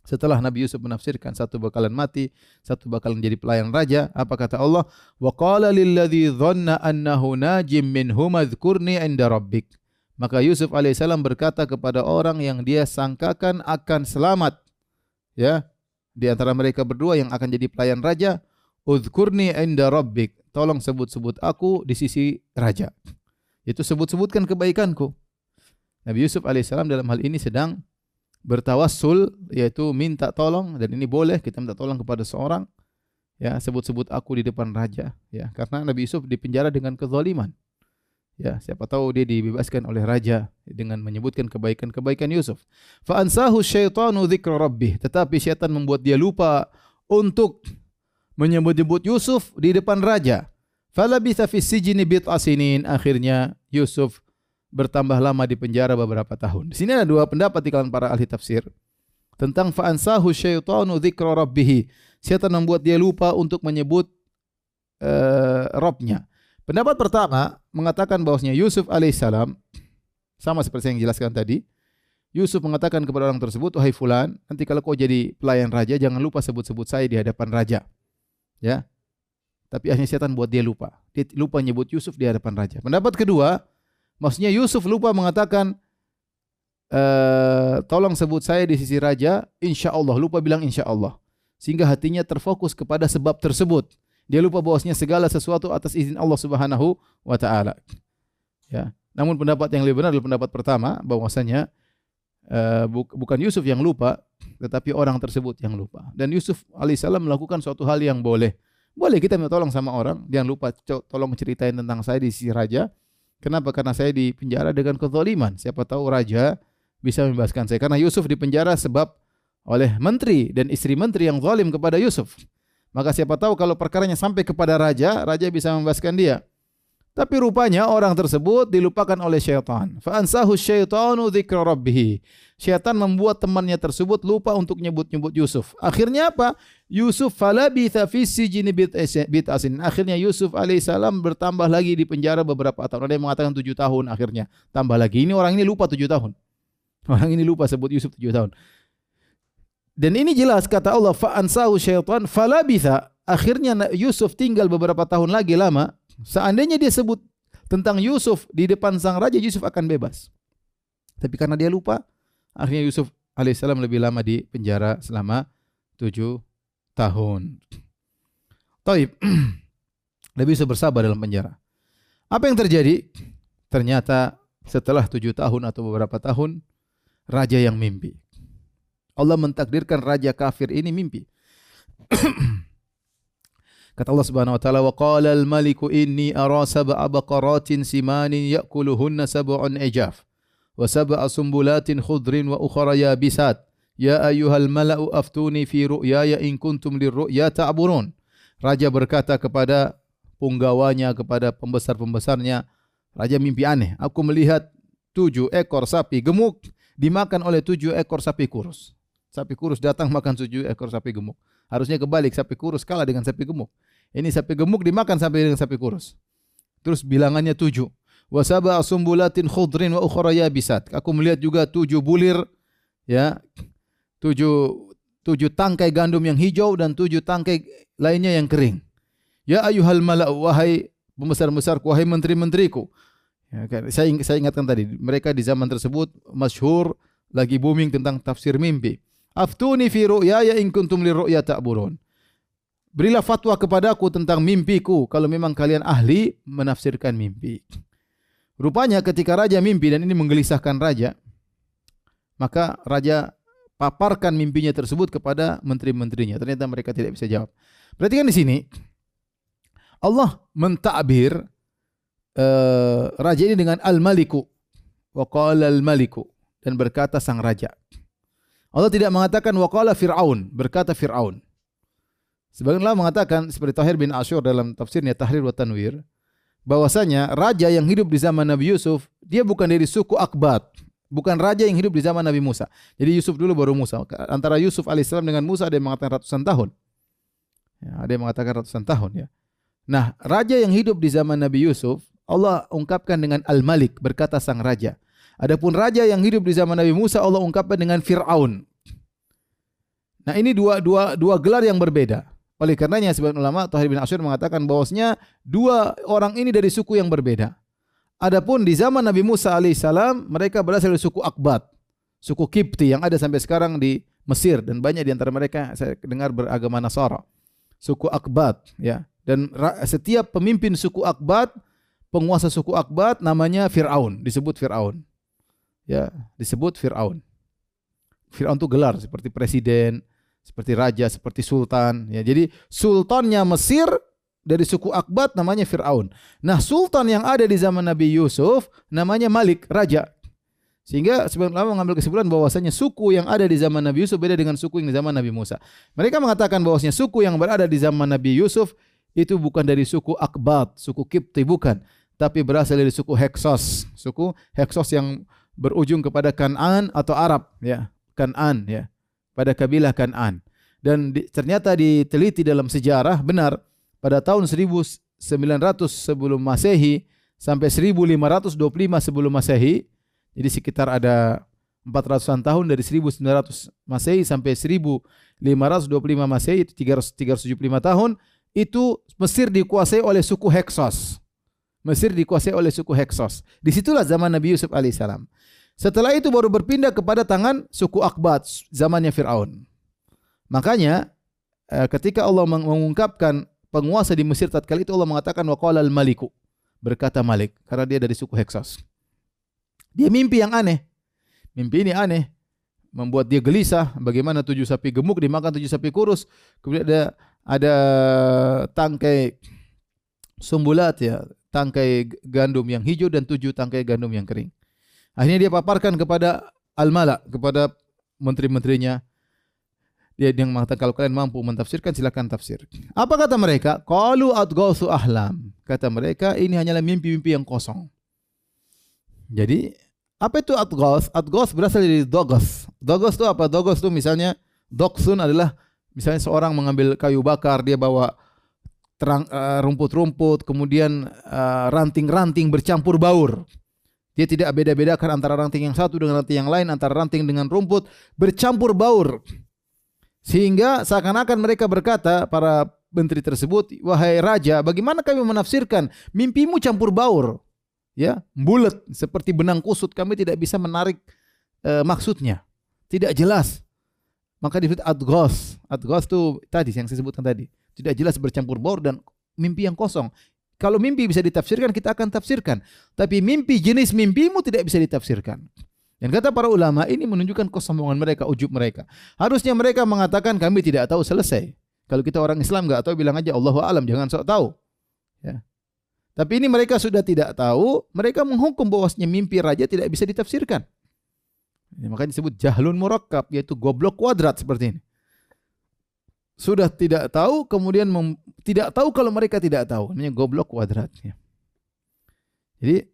Setelah Nabi Yusuf menafsirkan, satu bakalan mati, satu bakalan jadi pelayan raja. Apa kata Allah? Wa qala lilladzi dhanna annahu najim minhum adhkurni 'inda rabbik. Maka Yusuf alaihissalam berkata kepada orang yang dia sangkakan akan selamat, ya, di antara mereka berdua yang akan jadi pelayan raja, udhkurni 'inda rabbik, tolong sebut-sebut aku di sisi raja. Itu sebut-sebutkan kebaikanku. Nabi Yusuf alaihissalam dalam hal ini sedang bertawassul, yaitu minta tolong, dan ini boleh kita minta tolong kepada seorang, ya, sebut-sebut aku di depan raja, ya, karena Nabi Yusuf dipenjara dengan kezaliman. Ya, siapa tahu dia dibebaskan oleh raja dengan menyebutkan kebaikan-kebaikan Yusuf. Fa ansahu syaitanu dzikra rabbih, tetapi syaitan membuat dia lupa untuk menyebut-nyebut Yusuf di depan raja. Falabitha fi sijni bid'a sinin, akhirnya Yusuf bertambah lama di penjara beberapa tahun. Di sini ada dua pendapat di kalangan para ahli tafsir tentang fa ansahu syaitanu dzikra rabbih. Syaitan membuat dia lupa untuk menyebut uh, Rabbnya. Pendapat pertama mengatakan bahwasanya Yusuf alaihissalam, sama seperti yang dijelaskan tadi, Yusuf mengatakan kepada orang tersebut, wahai fulan, nanti kalau kau jadi pelayan raja jangan lupa sebut-sebut saya di hadapan raja. Ya. Tapi akhirnya setan buat dia lupa. Dia lupa nyebut Yusuf di hadapan raja. Pendapat kedua, maksudnya Yusuf lupa mengatakan, e, tolong sebut saya di sisi raja, insya Allah. Lupa bilang insya Allah. Sehingga hatinya terfokus kepada sebab tersebut. Dia lupa bahwasanya segala sesuatu atas izin Allah Subhanahu wa Ta'ala. Ya. Namun pendapat yang lebih benar adalah pendapat pertama, bahwasanya e, bukan Yusuf yang lupa, tetapi orang tersebut yang lupa. Dan Yusuf alaihissalam melakukan suatu hal yang boleh. Boleh kita minta tolong sama orang, jangan lupa tolong ceritain tentang saya di sisi raja. Kenapa? Karena saya di penjara dengan kezaliman. Siapa tahu raja bisa membebaskan saya. Karena Yusuf di penjara sebab oleh menteri dan istri menteri yang zalim kepada Yusuf. Maka siapa tahu kalau perkaranya sampai kepada raja, raja bisa membebaskan dia. Tapi rupanya orang tersebut dilupakan oleh syaitan. Fa ansahu syaitanu dzikra rabbih. Syaitan membuat temannya tersebut lupa untuk nyebut-nyebut Yusuf. Akhirnya apa? Yusuf falabitha fi sijni bid'asin. Akhirnya Yusuf alaihissalam bertambah lagi di penjara beberapa tahun. Ada yang mengatakan tujuh tahun akhirnya. Tambah lagi. Ini orang ini lupa tujuh tahun. Orang ini lupa sebut Yusuf tujuh tahun. Dan ini jelas kata Allah. Fa ansahu syaitan falabitha. Akhirnya Yusuf tinggal beberapa tahun lagi lama. Seandainya dia sebut tentang Yusuf di depan sang raja, Yusuf akan bebas. Tapi karena dia lupa, akhirnya Yusuf alaihissalam lebih lama di penjara selama tujuh tahun. Taib, Nabi Yusuf bersabar dalam penjara. Apa yang terjadi? Ternyata setelah tujuh tahun atau beberapa tahun, raja yang mimpi. Allah mentakdirkan raja kafir ini mimpi. Kata Allah Subhanahu wa Ta'ala, wa qala al-maliku inni ara sab'a baqaratin simanin ya'kuluhunna sab'un ijaf wa sab'a sumbulatin khudrin wa ukhra yabisat Ya ayyuhal mala'u aftuni fi ru'yaya in kuntum lirru'ya ta'burun. Raja berkata kepada punggawanya, kepada pembesar-pembesarnya, raja mimpi aneh. Aku melihat tujuh ekor sapi gemuk dimakan oleh tujuh ekor sapi kurus. Sapi kurus datang makan tujuh ekor sapi gemuk. Harusnya kebalik, sapi kurus kalah dengan sapi gemuk. Ini sapi gemuk dimakan sampai dengan sapi kurus. Terus bilangannya tujuh. Wa sab'a sumbulatin khudrin wa ukhra yabisat. Aku melihat juga tujuh bulir, ya, tujuh tujuh tangkai gandum yang hijau dan tujuh tangkai lainnya yang kering. Ya ayyuhal mala'u, wahai pembesar-besarku, wahai menteri-menteriku. Ya, saya, saya ingatkan tadi, mereka di zaman tersebut masyhur lagi booming tentang tafsir mimpi. Aftuni fi ru'yaya in kuntum lirru'ya ta'burun. Berilah fatwa kepadaku tentang mimpiku kalau memang kalian ahli menafsirkan mimpi. Rupanya ketika raja mimpi dan ini menggelisahkan raja, maka raja paparkan mimpinya tersebut kepada menteri-menterinya. Ternyata mereka tidak bisa jawab. Perhatikan di sini, Allah mentakbir uh, raja ini dengan al-maliku. Wa qala al-maliku, dan berkata sang raja. Allah tidak mengatakan wa qala Fir'aun, berkata Fir'aun. Sebagian ulama mengatakan seperti Thahir bin Asyur dalam tafsirnya Tahrir wa Tanwir, bahwasanya raja yang hidup di zaman Nabi Yusuf, dia bukan dari suku Akbat, bukan raja yang hidup di zaman Nabi Musa. Jadi Yusuf dulu baru Musa. Antara Yusuf alaihissalam dengan Musa ada yang mengatakan ratusan tahun. Ya, ada yang mengatakan ratusan tahun ya. Nah, raja yang hidup di zaman Nabi Yusuf, Allah ungkapkan dengan Al-Malik, berkata sang raja. Adapun raja yang hidup di zaman Nabi Musa, Allah ungkapkan dengan Fir'aun. Nah, ini dua dua dua gelar yang berbeda. Oleh karenanya sebagian ulama Thahir bin Asyur mengatakan bahwasanya dua orang ini dari suku yang berbeda. Adapun di zaman Nabi Musa alaihissalam mereka berasal dari suku Akbat, suku Kipti yang ada sampai sekarang di Mesir dan banyak di antara mereka saya dengar beragama Nasara. Suku Akbat ya. Dan setiap pemimpin suku Akbat, penguasa suku Akbat namanya Firaun, disebut Firaun. Ya, disebut Firaun. Firaun itu gelar seperti presiden, seperti raja, seperti sultan. Ya, jadi sultannya Mesir dari suku Akbat namanya Fir'aun. Nah, sultan yang ada di zaman Nabi Yusuf namanya Malik, raja. Sehingga sebagian ulama mengambil kesimpulan bahwasanya suku yang ada di zaman Nabi Yusuf beda dengan suku yang di zaman Nabi Musa. Mereka mengatakan bahwasanya suku yang berada di zaman Nabi Yusuf itu bukan dari suku Akbat, suku Kipti, bukan. Tapi berasal dari suku Heksos. Suku Heksos yang berujung kepada Kan'an atau Arab. Ya, Kan'an, ya. Pada kabilah Kan'an. Dan di, ternyata diteliti dalam sejarah, benar, pada tahun seribu sembilan ratus sebelum Masehi sampai seribu lima ratus dua puluh lima sebelum Masehi, jadi sekitar ada empat ratusan tahun dari seribu sembilan ratus Masehi sampai seribu lima ratus dua puluh lima Masehi, itu tiga ratus tujuh puluh lima tahun, itu Mesir dikuasai oleh suku Heksos. Mesir dikuasai oleh suku Heksos. Disitulah zaman Nabi Yusuf alaihissalam. Setelah itu baru berpindah kepada tangan suku Akbat, zamannya Fir'aun. Makanya ketika Allah mengungkapkan penguasa di Mesir tatkala itu Allah mengatakan wa qala al-maliku, berkata Malik, karena dia dari suku Heksos. Dia mimpi yang aneh. Mimpi ini aneh, membuat dia gelisah. Bagaimana tujuh sapi gemuk dimakan tujuh sapi kurus? Kemudian ada ada tangkai sumbulat ya, tangkai gandum yang hijau dan tujuh tangkai gandum yang kering. Akhirnya dia paparkan kepada al-mala, kepada menteri-menterinya. Dia yang mengatakan kalau kalian mampu mentafsirkan silakan tafsir. Apa kata mereka? Qalu atghautsu ahlam. Kata mereka ini hanyalah mimpi-mimpi yang kosong. Jadi apa itu atghauts? Atghauts berasal dari doghos. Doghos itu apa? Doghos itu misalnya doghsun adalah misalnya seorang mengambil kayu bakar, dia bawa rumput-rumput, kemudian ranting-ranting bercampur baur. Dia tidak beda-bedakan antara ranting yang satu dengan ranting yang lain, antara ranting dengan rumput, bercampur baur. Sehingga seakan-akan mereka berkata, para menteri tersebut, wahai raja, bagaimana kami menafsirkan mimpimu campur baur? Ya, bulat, seperti benang kusut, kami tidak bisa menarik e, maksudnya. Tidak jelas. Maka disebut adghos. Adghos itu tadi, yang saya sebutkan tadi. Tidak jelas, bercampur baur, dan mimpi yang kosong. Kalau mimpi bisa ditafsirkan, kita akan tafsirkan. Tapi mimpi, jenis mimpimu tidak bisa ditafsirkan. Dan kata para ulama, ini menunjukkan kesombongan mereka, ujub mereka. Harusnya mereka mengatakan, kami tidak tahu, selesai. Kalau kita orang Islam nggak tahu, bilang aja Allahu a'lam, jangan sok tahu. Ya. Tapi ini mereka sudah tidak tahu, mereka menghukum bahwasanya mimpi raja tidak bisa ditafsirkan. Ya, makanya disebut jahlun murakkab, yaitu goblok kuadrat seperti ini. Sudah tidak tahu, kemudian mem- tidak tahu kalau mereka tidak tahu. Namanya goblok kuadrat. Ya. Jadi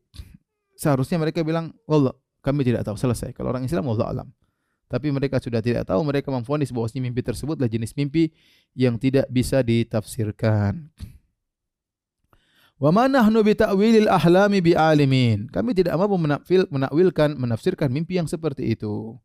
seharusnya mereka bilang, wallah, kami tidak tahu, selesai. Kalau orang Islam, wallah alam. Tapi mereka sudah tidak tahu, mereka memvonis bahwasanya mimpi tersebutlah jenis mimpi yang tidak bisa ditafsirkan. Wa ma nahnu bi ta'wilil ahlami bi alimin. Kami tidak mampu menakwil, menakwilkan, menafsirkan mimpi yang seperti itu.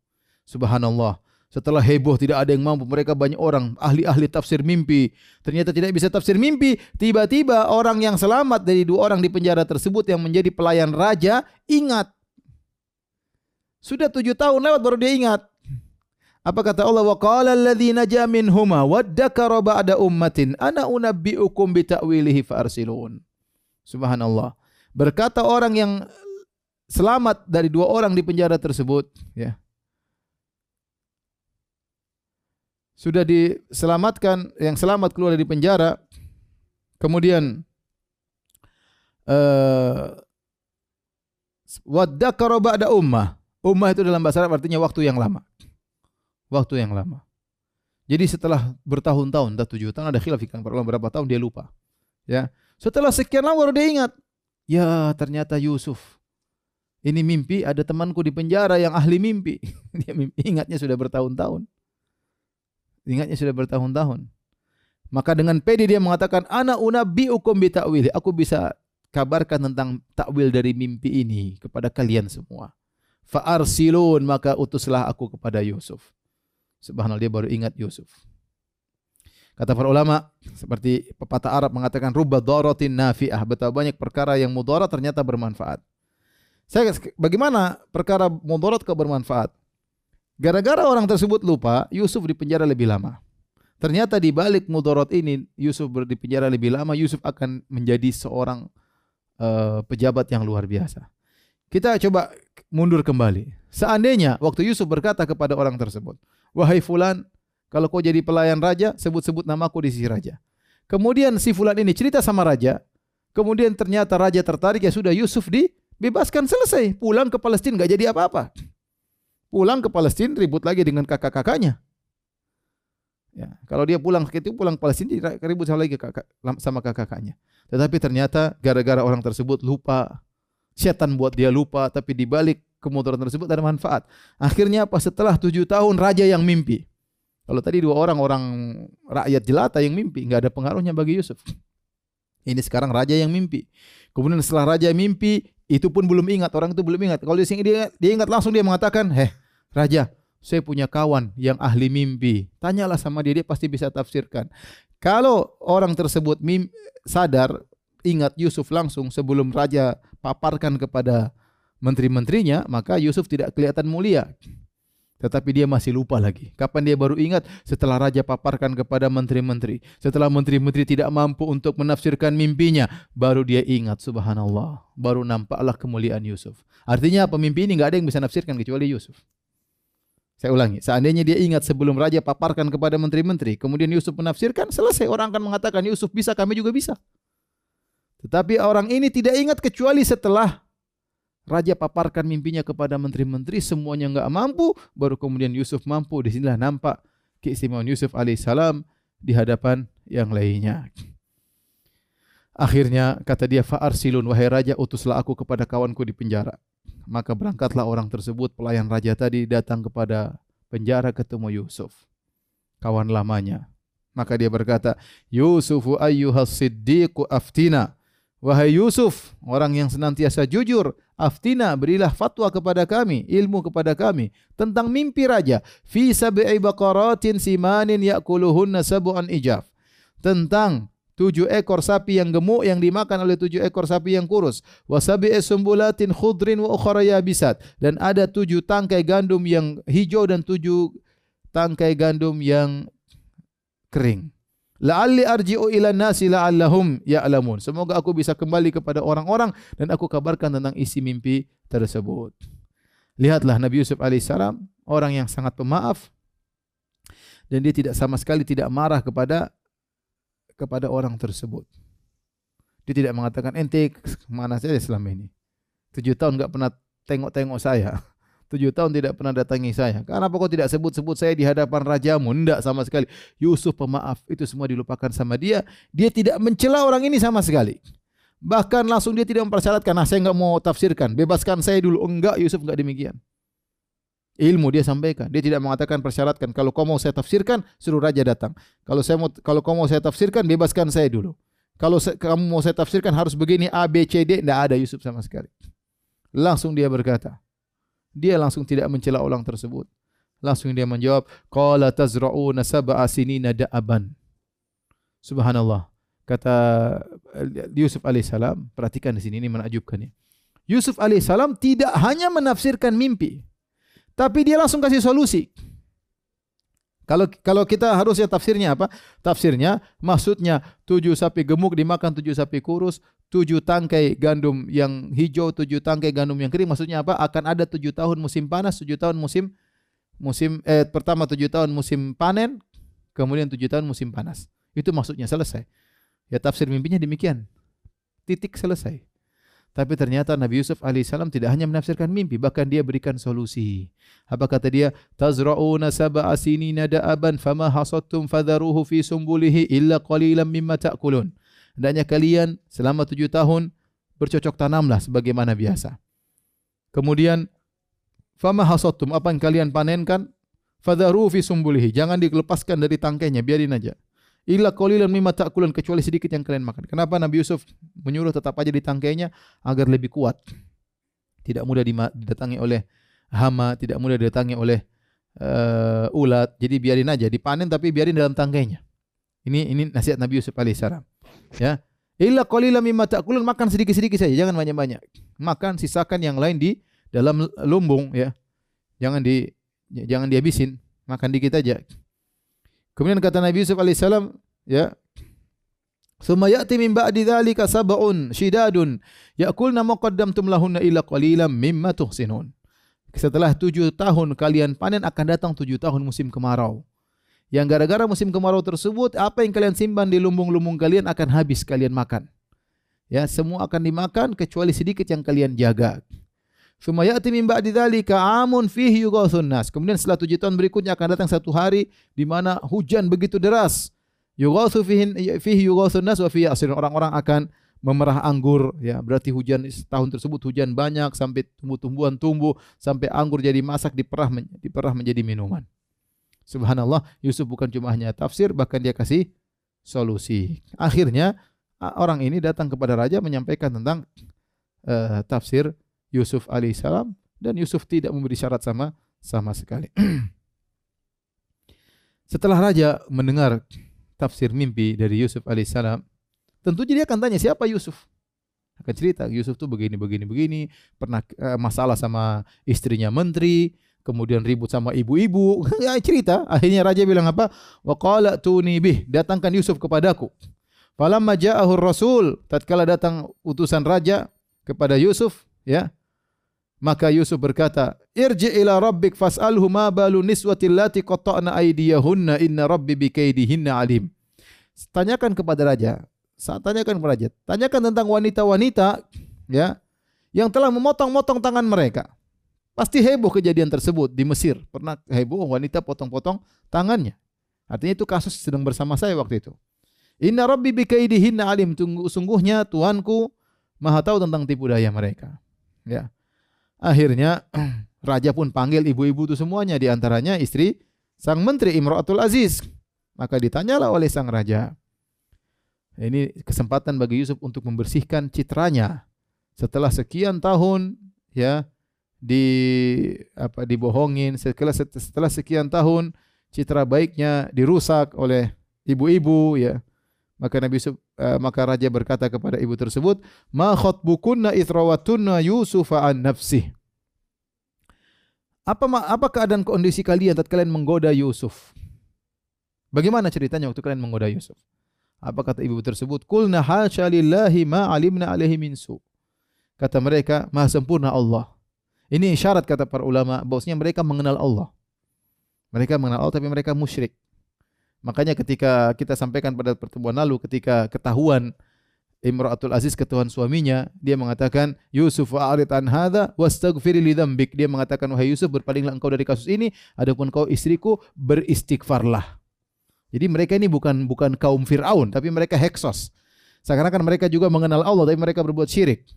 Subhanallah. Setelah heboh tidak ada yang mampu, mereka banyak orang ahli-ahli tafsir mimpi. Ternyata tidak bisa tafsir mimpi. Tiba-tiba orang yang selamat dari dua orang di penjara tersebut yang menjadi pelayan raja ingat. Sudah tujuh tahun lewat baru dia ingat. Apa kata Allah? Wa qala alladhina ja minhuma waddakara ba'da ummatin ana unabbi'ukum bi ta'wilihi fa arsilun. Subhanallah. Berkata orang yang selamat dari dua orang di penjara tersebut, ya. Sudah diselamatkan, yang selamat keluar dari penjara. Kemudian uh, waddakara ba'da ummah. Ummah itu dalam bahasa Arab artinya waktu yang lama. Waktu yang lama. Jadi setelah bertahun-tahun, dah tujuh tahun, ada khilaf kan berapa tahun dia lupa. Ya, setelah sekian lama baru dia ingat. Ya, ternyata Yusuf. Ini mimpi ada temanku di penjara yang ahli mimpi. Dia mimpi, ingatnya sudah bertahun-tahun. Ingatnya sudah bertahun-tahun. Maka dengan pede dia mengatakan, ana unabbi'ukum bi ta'wili. Aku bisa kabarkan tentang takwil dari mimpi ini kepada kalian semua. Fa arsilun, maka utuslah aku kepada Yusuf. Subhanallah, dia baru ingat Yusuf. Kata para ulama, seperti pepatah Arab mengatakan rubba daratin nafi'ah, betapa banyak perkara yang mudarat ternyata bermanfaat. Saya bagaimana perkara mudarat ke bermanfaat? Gara-gara orang tersebut lupa, Yusuf dipenjara lebih lama. Ternyata di balik mudarat ini Yusuf dipenjara lebih lama, Yusuf akan menjadi seorang uh, pejabat yang luar biasa. Kita coba mundur kembali. Seandainya waktu Yusuf berkata kepada orang tersebut, wahai fulan, kalau kau jadi pelayan raja, sebut-sebut namaku di sisi raja. Kemudian si fulan ini cerita sama raja. Kemudian ternyata raja tertarik, ya sudah Yusuf dibebaskan, selesai. Pulang ke Palestina, gak jadi apa-apa. Pulang ke Palestina, ribut lagi dengan kakak-kakaknya. Ya, kalau dia pulang seperti itu, pulang ke Palestina, ribut lagi sama kakak-kakaknya. Tetapi ternyata gara-gara orang tersebut lupa. Setan buat dia lupa, tapi di balik kemudaratan tersebut ada manfaat. Akhirnya apa? Setelah tujuh tahun, raja yang mimpi. Kalau tadi dua orang, orang rakyat jelata yang mimpi, nggak ada pengaruhnya bagi Yusuf. Ini sekarang raja yang mimpi. Kemudian setelah raja mimpi, itu pun belum ingat, orang itu belum ingat. Kalau dia ingat, dia ingat langsung dia mengatakan, heh raja, saya punya kawan yang ahli mimpi. Tanyalah sama dia, dia pasti bisa tafsirkan. Kalau orang tersebut mimpi, sadar, ingat Yusuf langsung sebelum raja paparkan kepada menteri-menterinya, maka Yusuf tidak kelihatan mulia. Tetapi dia masih lupa lagi. Kapan dia baru ingat? Setelah raja paparkan kepada menteri-menteri. Setelah menteri-menteri tidak mampu untuk menafsirkan mimpinya, baru dia ingat, subhanallah. Baru nampaklah kemuliaan Yusuf. Artinya pemimpi ini tidak ada yang bisa nafsirkan kecuali Yusuf. Saya ulangi, seandainya dia ingat sebelum raja paparkan kepada menteri-menteri, kemudian Yusuf menafsirkan, selesai. Orang akan mengatakan, Yusuf bisa, kami juga bisa. Tetapi orang ini tidak ingat kecuali setelah raja paparkan mimpinya kepada menteri-menteri, semuanya enggak mampu, baru kemudian Yusuf mampu. Di sinilah nampak keistimewaan Yusuf alaihissalam di hadapan yang lainnya. Akhirnya kata dia, fa arsilun, wahai raja, utuslah aku kepada kawanku di penjara. Maka berangkatlah orang tersebut, pelayan raja tadi, datang kepada penjara ketemu Yusuf, kawan lamanya. Maka dia berkata, Yusufu ayyuhas siddiqu aftina. Wahai Yusuf, orang yang senantiasa jujur, aftina, berilah fatwa kepada kami, ilmu kepada kami tentang mimpi raja. Fi sab'i baqaratin simanin ya'kuluhunna sab'un ijaf. Tentang tujuh ekor sapi yang gemuk yang dimakan oleh tujuh ekor sapi yang kurus. Wa sab'i sumbulatin khudrin wa ukhra yabisat. Dan ada tujuh tangkai gandum yang hijau dan tujuh tangkai gandum yang kering. La'alli arji'u ila nasi la'allahum ya'lamun. Semoga aku bisa kembali kepada orang-orang dan aku kabarkan tentang isi mimpi tersebut. Lihatlah Nabi Yusuf alaihissalam, orang yang sangat pemaaf, dan dia tidak sama sekali tidak marah kepada kepada orang tersebut. Dia tidak mengatakan, ente mana saya selama ini? Tujuh tahun enggak pernah tengok-tengok saya. Tujuh tahun tidak pernah datangi saya. Kenapa kau tidak sebut-sebut saya di hadapan rajamu? Tidak sama sekali. Yusuf pemaaf, itu semua dilupakan sama dia. Dia tidak mencela orang ini sama sekali. Bahkan langsung dia tidak mempersyaratkan, nah saya enggak mau tafsirkan, bebaskan saya dulu. Enggak, Yusuf enggak demikian. Ilmu dia sampaikan. Dia tidak mengatakan persyaratkan. Kalau kau mau saya tafsirkan, suruh raja datang. Kalau saya mau, kalau kau mau saya tafsirkan, bebaskan saya dulu. Kalau saya, kamu mau saya tafsirkan harus begini A B C D, tidak ada Yusuf sama sekali. Langsung dia berkata. Dia langsung tidak mencela orang tersebut. Langsung dia menjawab, qala tazra'una sab'a sinina da'aban. Subhanallah. Kata Yusuf alaihissalam, perhatikan di sini, ini menakjubkannya. Yusuf alaihissalam tidak hanya menafsirkan mimpi, tapi dia langsung kasih solusi. Kalau kalau kita harusnya tafsirnya apa? Tafsirnya maksudnya tujuh sapi gemuk dimakan tujuh sapi kurus, tujuh tangkai gandum yang hijau, tujuh tangkai gandum yang kering. Maksudnya apa? Akan ada tujuh tahun musim panas, tujuh tahun musim musim eh, pertama tujuh tahun musim panen, kemudian tujuh tahun musim panas. Itu maksudnya, selesai. Ya tafsir mimpinya demikian. Titik, selesai. Tapi ternyata Nabi Yusuf alaihissalam tidak hanya menafsirkan mimpi, bahkan dia berikan solusi. Apa kata dia? Tazra'una sab'a sinina da'aban fama hasadtum fadharuhu fi sumbulihi illa qalilan mimma ta'kulun. Hendaknya kalian selama tujuh tahun bercocok tanamlah sebagaimana biasa. Kemudian fama hasadtum, apa yang kalian panenkan? Fadharuhu fi sumbulihi, jangan dilepaskan dari tangkainya, biarin aja. Illa qalilan mimma ta'kulun, kecuali sedikit yang kalian makan. Kenapa Nabi Yusuf menyuruh tetap aja di tangkainya? Agar lebih kuat. Tidak mudah didatangi oleh hama, tidak mudah didatangi oleh uh, ulat. Jadi biarin aja, dipanen tapi biarin dalam tangkainya. Ini ini nasihat Nabi Yusuf alaihissalam. Ya. Illa qalilan mimma ta'kulun, makan sedikit-sedikit saja, jangan banyak-banyak. Makan, sisakan yang lain di dalam lumbung, ya. Jangan di jangan dihabisin, makan dikit aja. Kemudian kata Nabi Yusuf alaihissalam, ya, "Summa ya'ti min ba'di dzalika sab'un shidadun ya'kulna ma qaddamtum lahunna illa qalilan mimma tuhsinun." Setelah tujuh tahun kalian panen akan datang tujuh tahun musim kemarau. Yang gara-gara musim kemarau tersebut, apa yang kalian simpan di lumbung-lumbung kalian akan habis kalian makan. Ya, semua akan dimakan kecuali sedikit yang kalian jaga. Summa ya'ti min ba'di dzalika 'amun fihi yughatsun nas. Kemudian setelah tujuh tahun berikutnya akan datang satu hari di mana hujan begitu deras. Yughatsu fihi yughatsun nas wa fihi asir. Orang-orang akan memerah anggur, ya, berarti hujan tahun tersebut hujan banyak sampai tumbuh-tumbuhan tumbuh, sampai anggur jadi masak, diperah diperah menjadi minuman. Subhanallah, Yusuf bukan cuma hanya tafsir, bahkan dia kasih solusi. Akhirnya orang ini datang kepada raja menyampaikan tentang uh, tafsir Yusuf alaihissalam, dan Yusuf tidak memberi syarat sama sama sekali. Setelah raja mendengar tafsir mimpi dari Yusuf alaihissalam, tentu dia akan tanya siapa Yusuf. Akan cerita Yusuf tuh begini begini begini, pernah eh, masalah sama istrinya menteri, kemudian ribut sama ibu-ibu. Ya, cerita. Akhirnya raja bilang apa? Wa qala tuni bih, datangkan Yusuf kepadaku. Falamma ja'ahu ar-rasul, tatkala datang utusan raja kepada Yusuf, ya. Maka Yusuf berkata, "Irji' ila rabbik fas'alhu ma balu niswati allati qatta'na aydiyahunna inna rabbi bikaidihinna alim." Tanyakan kepada raja. Saat tanyakan kepada raja, tanyakan tentang wanita-wanita, ya, yang telah memotong-motong tangan mereka. Pasti heboh kejadian tersebut di Mesir. Pernah heboh wanita potong-potong tangannya. Artinya itu kasus sedang bersama saya waktu itu. "Inna rabbi bikaidihinna alim." Sungguhnya Tuhanku Maha tahu tentang tipu daya mereka. Ya. Akhirnya raja pun panggil ibu-ibu itu semuanya, di antaranya istri sang menteri Imroatul Aziz. Maka ditanyalah oleh sang raja. Ini kesempatan bagi Yusuf untuk membersihkan citranya setelah sekian tahun, ya, di apa dibohongin, setelah setelah sekian tahun citra baiknya dirusak oleh ibu-ibu, ya. Maka Nabi Yusuf, uh, maka raja berkata kepada ibu tersebut, "Ma khutbukunna ithrawatunna Yusufa an nafsih." Apa apa keadaan kondisi kalian tatkala kalian menggoda Yusuf? Bagaimana ceritanya waktu kalian menggoda Yusuf? Apa kata ibu tersebut? "Qulna hasya lillahi ma alimna alaihi min su." Kata mereka, "Maha sempurna Allah." Ini syarat kata para ulama, bahwasanya mereka mengenal Allah. Mereka mengenal Allah tapi mereka musyrik. Makanya ketika kita sampaikan pada pertemuan lalu, ketika ketahuan Imroatul Aziz ketuhan suaminya, dia mengatakan, Yusuf a'rid an hadza wastaghfiri li dzambik. Dia mengatakan, wahai Yusuf, berpalinglah engkau dari kasus ini, adapun kau istriku, beristighfarlah. Jadi mereka ini bukan bukan kaum Firaun, tapi mereka Heksos. Seakan-akan mereka juga mengenal Allah, tapi mereka berbuat syirik.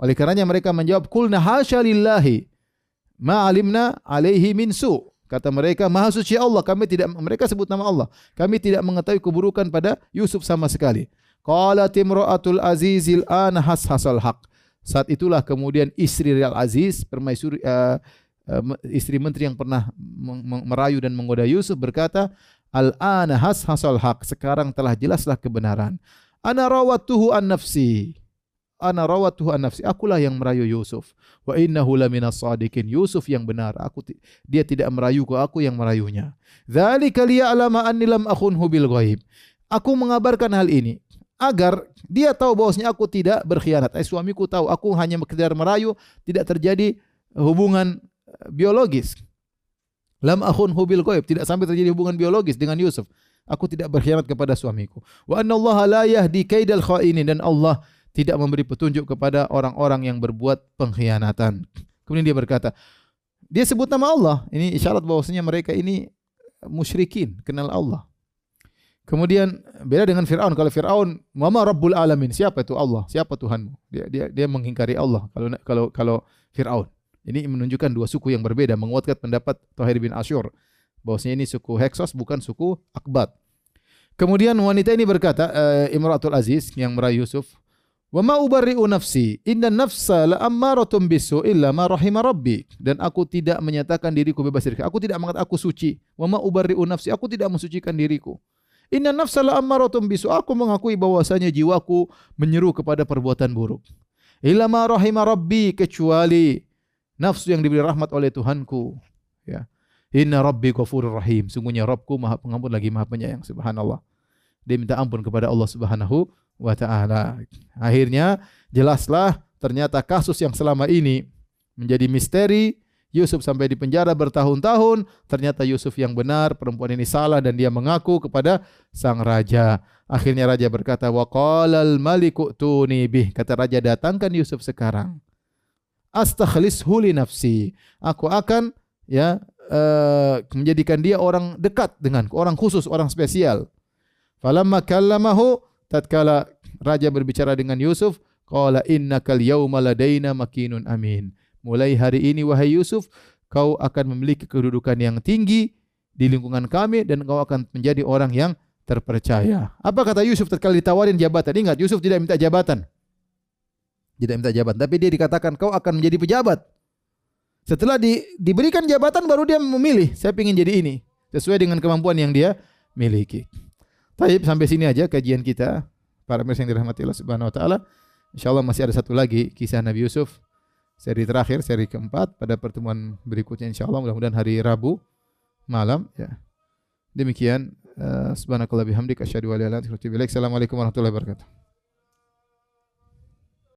Oleh karenanya mereka menjawab, Qulna hasya lillahi ma'alimna alaihi min su. Kata mereka, maha suci Allah, kami tidak, mereka sebut nama Allah, kami tidak mengetahui keburukan pada Yusuf sama sekali. Qalat imra'atul azizil an hashasal haq. Saat itulah kemudian istri Al Aziz, permaisuri, uh, uh, istri menteri yang pernah merayu dan menggoda Yusuf berkata, Al-an hashasal haq. Sekarang telah jelaslah kebenaran. Ana rawatuhu an nafsi. Ana rawatuhu an nafsi. Akulah yang merayu Yusuf. Wa innahu laminas sadiqin. Yusuf yang benar. Aku dia tidak merayuku, aku yang merayunya. Dzalika liya'lama anni lam akhunhu bil ghaib. Aku mengabarkan hal ini agar dia tahu bahwasanya aku tidak berkhianat. Eh, suamiku tahu aku hanya sekedar merayu, tidak terjadi hubungan biologis. Lam akhunhu bil ghaib, tidak sampai terjadi hubungan biologis dengan Yusuf. Aku tidak berkhianat kepada suamiku. Wa annallaha la yahdi kaidal khainin, dan Allah tidak memberi petunjuk kepada orang-orang yang berbuat pengkhianatan. Kemudian dia berkata, dia sebut nama Allah. Ini isyarat bahwasanya mereka ini musyrikin, kenal Allah. Kemudian beda dengan Firaun. Kalau Firaun, "Mama Rabbul Alamin?" Siapa itu Allah? Siapa Tuhanmu? Dia dia dia mengingkari Allah kalau kalau kalau Firaun. Ini menunjukkan dua suku yang berbeda, menguatkan pendapat Thahir bin Asyur bahwasanya ini suku Heksos, bukan suku Akbat. Kemudian wanita ini berkata, e, Imroatul Aziz yang merayu Yusuf, "Wa ma ubarri'u nafsi, inna nafsa la'ammaratun bisu illa ma rahima rabbi." Dan aku tidak menyatakan diriku bebas dari. Aku tidak mengatakan aku suci. "Wa ma ubarri'u nafsi," aku tidak mensucikan diriku. "Inna nafsa la'ammaratun bisu," aku mengakui bahwasanya jiwaku menyeru kepada perbuatan buruk. "Illa ma rahima rabbi," kecuali nafsu yang diberi rahmat oleh Tuhanku, ya. Inna Rabbi Ghafurur Rahim. Sungguhnya Rabbku maha pengampun lagi maha penyayang. Subhanallah. Dia minta ampun kepada Allah Subhanahu wa Ta'ala. Akhirnya jelaslah ternyata kasus yang selama ini menjadi misteri. Yusuf sampai di penjara bertahun-tahun. Ternyata Yusuf yang benar, perempuan ini salah dan dia mengaku kepada sang raja. Akhirnya raja berkata, "Wa qalal maliku tuni bih." Kata raja, "Datangkan Yusuf sekarang. Astakhlishu li nafsi. Aku akan ya Uh, menjadikan dia orang dekat denganku, orang khusus, orang spesial." Falamma kallamahu, tatkala raja berbicara dengan Yusuf, qala innakal yauma ladaina makinun amin. Mulai hari ini wahai Yusuf, kau akan memiliki kedudukan yang tinggi di lingkungan kami dan kau akan menjadi orang yang terpercaya. Apa kata Yusuf tatkala ditawarin jabatan? Ingat, Yusuf tidak minta jabatan. Tidak minta jabatan, tapi dia dikatakan kau akan menjadi pejabat. Setelah di, diberikan jabatan baru dia memilih, saya ingin jadi ini sesuai dengan kemampuan yang dia miliki. Tapi sampai sini aja kajian kita para pemirsa yang dirahmati Allah Subhanahu wa Ta'ala. Insyaallah masih ada satu lagi kisah Nabi Yusuf seri terakhir, seri keempat pada pertemuan berikutnya insyaallah, mudah-mudahan hari Rabu malam ya. Demikian, subhanakallah bihamdika asyhadu an la ilaha illa anta astaghfiruka wa atubu ilaik. Assalamualaikum warahmatullahi wabarakatuh.